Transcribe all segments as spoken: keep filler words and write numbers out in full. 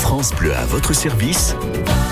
France Bleu à votre service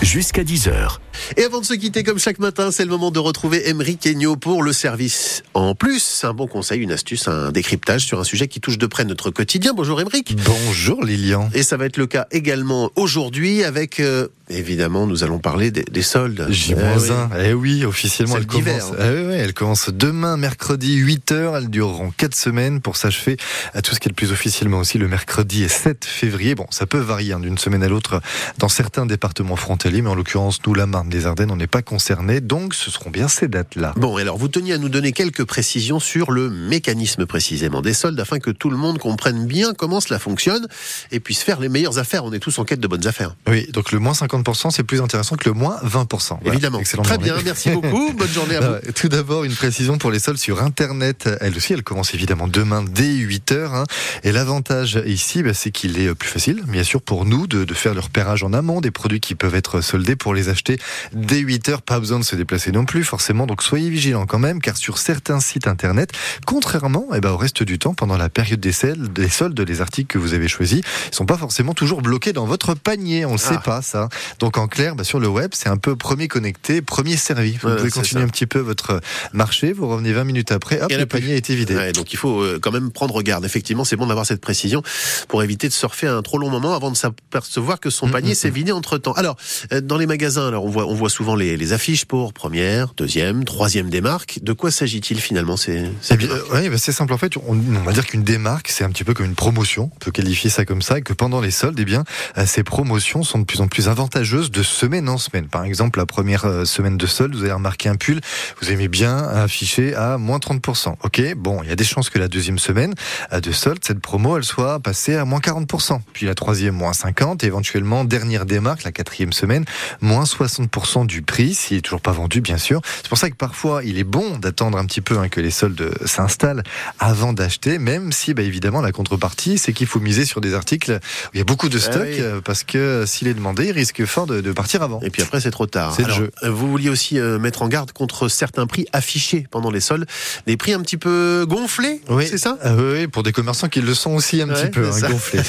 jusqu'à dix heures. Et avant de se quitter comme chaque matin, c'est le moment de retrouver Émeric Enyault pour le service en plus. Un bon conseil, une astuce, un décryptage sur un sujet qui touche de près notre quotidien. Bonjour Émeric. Bonjour Lilian. Et ça va être le cas également aujourd'hui avec, euh, évidemment, nous allons parler des, des soldes. J moins un. Eh oui, officiellement, elle commence, euh, ouais, elle commence demain, mercredi, huit heures. Elles dureront quatre semaines pour s'achever à tout ce qui est le plus officiellement aussi le mercredi sept février. Bon, ça peut varier hein, d'une semaine à l'autre dans certains départements frontaliers, mais en l'occurrence, nous, la Marne des Ardennes, on n'est pas concernés, donc ce seront bien ces dates-là. Bon, alors vous teniez à nous donner quelques précisions sur le mécanisme précisément des soldes, afin que tout le monde comprenne bien comment cela fonctionne et puisse faire les meilleures affaires. On est tous en quête de bonnes affaires. Oui, donc le moins cinquante pour cent, c'est plus intéressant que le moins vingt pour cent. Voilà. Évidemment. Excellent. Très journée. Bien, merci beaucoup. Bonne journée à vous. Tout d'abord, une précision pour les soldes sur Internet. Elle aussi, elle commence évidemment demain dès huit heures. Hein. Et l'avantage ici, bah, c'est qu'il est plus facile, bien sûr, pour nous de, de faire le repérage en amont des produits qui peuvent être soldés pour les acheter dès huit heures, pas besoin de se déplacer non plus, forcément. Donc soyez vigilants quand même, car sur certains sites internet, contrairement eh ben, au reste du temps, pendant la période des soldes, des soldes, les articles que vous avez choisis ne sont pas forcément toujours bloqués dans votre panier. On ne ah. sait pas ça. Donc en clair, bah, sur le web, c'est un peu premier connecté, premier servi. Vous ouais, pouvez continuer ça. un petit peu votre marché, vous revenez vingt minutes après, hop, le panier a été vidé. Ouais, donc il faut quand même prendre garde. Effectivement, c'est bon d'avoir cette précision pour éviter de surfer un trop long moment avant de s'apercevoir que son panier mmh, s'est vidé entre temps. Alors, dans les magasins, alors on voit, on voit souvent les, les affiches pour première, deuxième, troisième démarque. De quoi s'agit-il finalement ces, ces eh bien, euh, ouais, bah c'est simple en fait. On, on va dire qu'une démarque, c'est un petit peu comme une promotion. On peut qualifier ça comme ça. Et que pendant les soldes, eh bien, ces promotions sont de plus en plus avantageuses de semaine en semaine. Par exemple, la première semaine de solde, vous avez remarqué un pull, vous aimez bien afficher à moins trente pour cent. Ok, bon, il y a des chances que la deuxième semaine de solde, cette promo, elle soit passée à moins quarante pour cent. Puis la troisième, moins cinquante. Et éventuellement, dernière démarque, la quatrième semaine, moins soixante pour cent du prix, s'il n'est toujours pas vendu, bien sûr. C'est pour ça que parfois, il est bon d'attendre un petit peu hein, que les soldes s'installent avant d'acheter, même si, bah, évidemment, la contrepartie, c'est qu'il faut miser sur des articles où il y a beaucoup de stock, ah oui. parce que s'il est demandé, il risque fort de, de partir avant. Et puis après, c'est trop tard. C'est Alors, le jeu. Vous vouliez aussi euh, mettre en garde contre certains prix affichés pendant les soldes, des prix un petit peu gonflés, oui. c'est ça euh, Oui, pour des commerçants qui le sont aussi un ouais, petit peu hein, gonflés.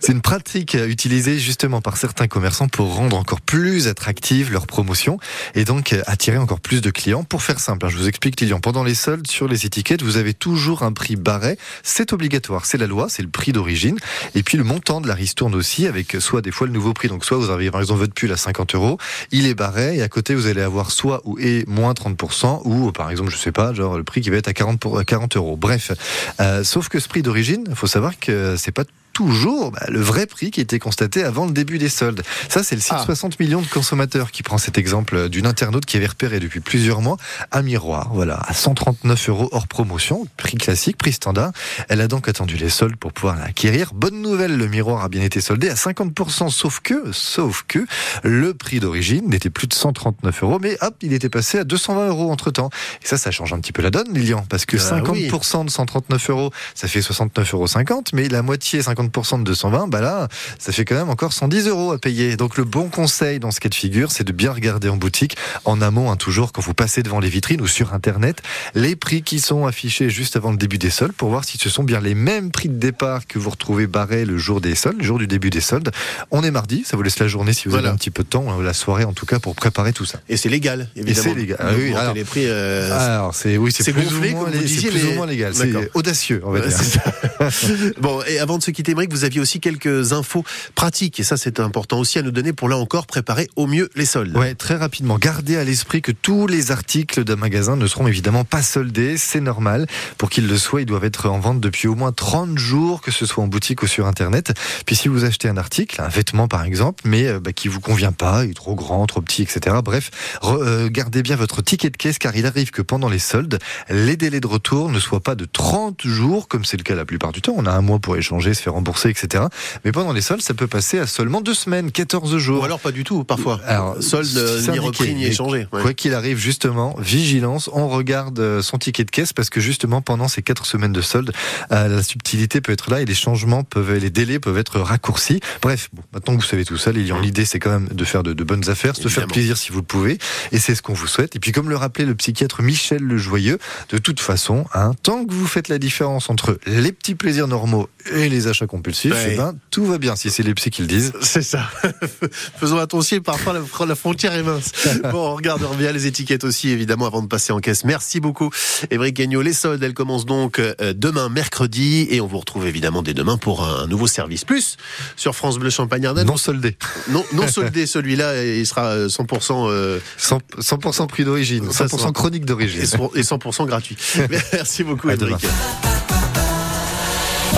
C'est une pratique utilisée justement par certains commerçants pour rendre encore plus attractive leur promotion et donc attirer encore plus de clients. Pour faire simple, je vous explique, Lilian, pendant les soldes, sur les étiquettes, vous avez toujours un prix barré. C'est obligatoire, c'est la loi, c'est le prix d'origine. Et puis le montant de la ristourne aussi, avec soit des fois le nouveau prix. Donc soit vous avez par exemple votre pull à cinquante euros, il est barré et à côté vous allez avoir soit ou et moins trente pour cent ou par exemple, je sais pas, genre le prix qui va être à quarante euros. Bref, euh, sauf que ce prix d'origine, il faut savoir que c'est pas toujours bah, le vrai prix qui était constaté avant le début des soldes. Ça, c'est le site ah. soixante millions de consommateurs qui prend cet exemple d'une internaute qui avait repéré depuis plusieurs mois un miroir, voilà, à cent trente-neuf euros hors promotion, prix classique, prix standard. Elle a donc attendu les soldes pour pouvoir l'acquérir. Bonne nouvelle, le miroir a bien été soldé à cinquante pour cent, sauf que, sauf que le prix d'origine n'était plus de cent trente-neuf euros, mais hop, il était passé à deux cent vingt euros entre-temps. Et ça, ça change un petit peu la donne, Lilian, parce que cinquante pour cent ah, oui. de cent trente-neuf euros, ça fait soixante-neuf euros cinquante, mais la moitié, cinquante pour cent de deux cent vingt, bah là, ça fait quand même encore cent dix euros à payer. Donc le bon conseil dans ce cas de figure, c'est de bien regarder en boutique, en amont, hein, toujours quand vous passez devant les vitrines ou sur Internet, les prix qui sont affichés juste avant le début des soldes pour voir si ce sont bien les mêmes prix de départ que vous retrouvez barrés le jour des soldes, le jour du début des soldes. On est mardi, ça vous laisse la journée si vous voilà. avez un petit peu de temps, la soirée en tout cas pour préparer tout ça. Et c'est légal, évidemment. Et c'est légal. Ah, oui, alors, les prix, euh, alors c'est oui, c'est, c'est plus, gonflé, ou moins, les, c'est plus les... ou moins légal. D'accord. C'est audacieux, on va ouais, dire. C'est ça. Bon, et avant de se quitter, que vous aviez aussi quelques infos pratiques et ça c'est important aussi à nous donner pour là encore préparer au mieux les soldes. Ouais, très rapidement, gardez à l'esprit que tous les articles d'un magasin ne seront évidemment pas soldés, c'est normal. Pour qu'ils le soient, ils doivent être en vente depuis au moins trente jours, que ce soit en boutique ou sur internet. Puis si vous achetez un article, un vêtement par exemple, mais euh, bah, qui vous convient pas, il est trop grand, trop petit, et cetera. Bref, re, euh, gardez bien votre ticket de caisse car il arrive que pendant les soldes, les délais de retour ne soient pas de trente jours comme c'est le cas la plupart du temps. On a un mois pour échanger, se faire rembourser remboursé, et cetera. Mais pendant les soldes, ça peut passer à seulement deux semaines, quatorze jours. Ou alors pas du tout, parfois. Alors, soldes ni repris ni échangés. Ouais. Quoi qu'il arrive, justement, vigilance, on regarde son ticket de caisse parce que justement, pendant ces quatre semaines de soldes, euh, la subtilité peut être là et les changements peuvent, les délais peuvent être raccourcis. Bref, bon, maintenant que vous savez tout ça, Lilian, l'idée, c'est quand même de faire de, de bonnes affaires, se faire plaisir si vous le pouvez. Et c'est ce qu'on vous souhaite. Et puis, comme le rappelait le psychiatre Michel Le Joyeux, de toute façon, hein, tant que vous faites la différence entre les petits plaisirs normaux et les achats compulsifs, ouais. eh ben, tout va bien, si c'est les psys qui le disent. C'est ça. Faisons attention, parfois la frontière est mince. Bon, on regarde bien les étiquettes aussi, évidemment, avant de passer en caisse. Merci beaucoup, Émeric Enyault. Les soldes, elles commencent donc demain, mercredi, et on vous retrouve évidemment dès demain pour un nouveau service plus sur France Bleu Champagne-Ardenne. Non soldé. Non, non soldé, celui-là, il sera cent pour cent... Euh... cent pour cent prix d'origine, cent pour cent chronique d'origine. Et cent pour cent gratuit. Merci beaucoup, Émeric.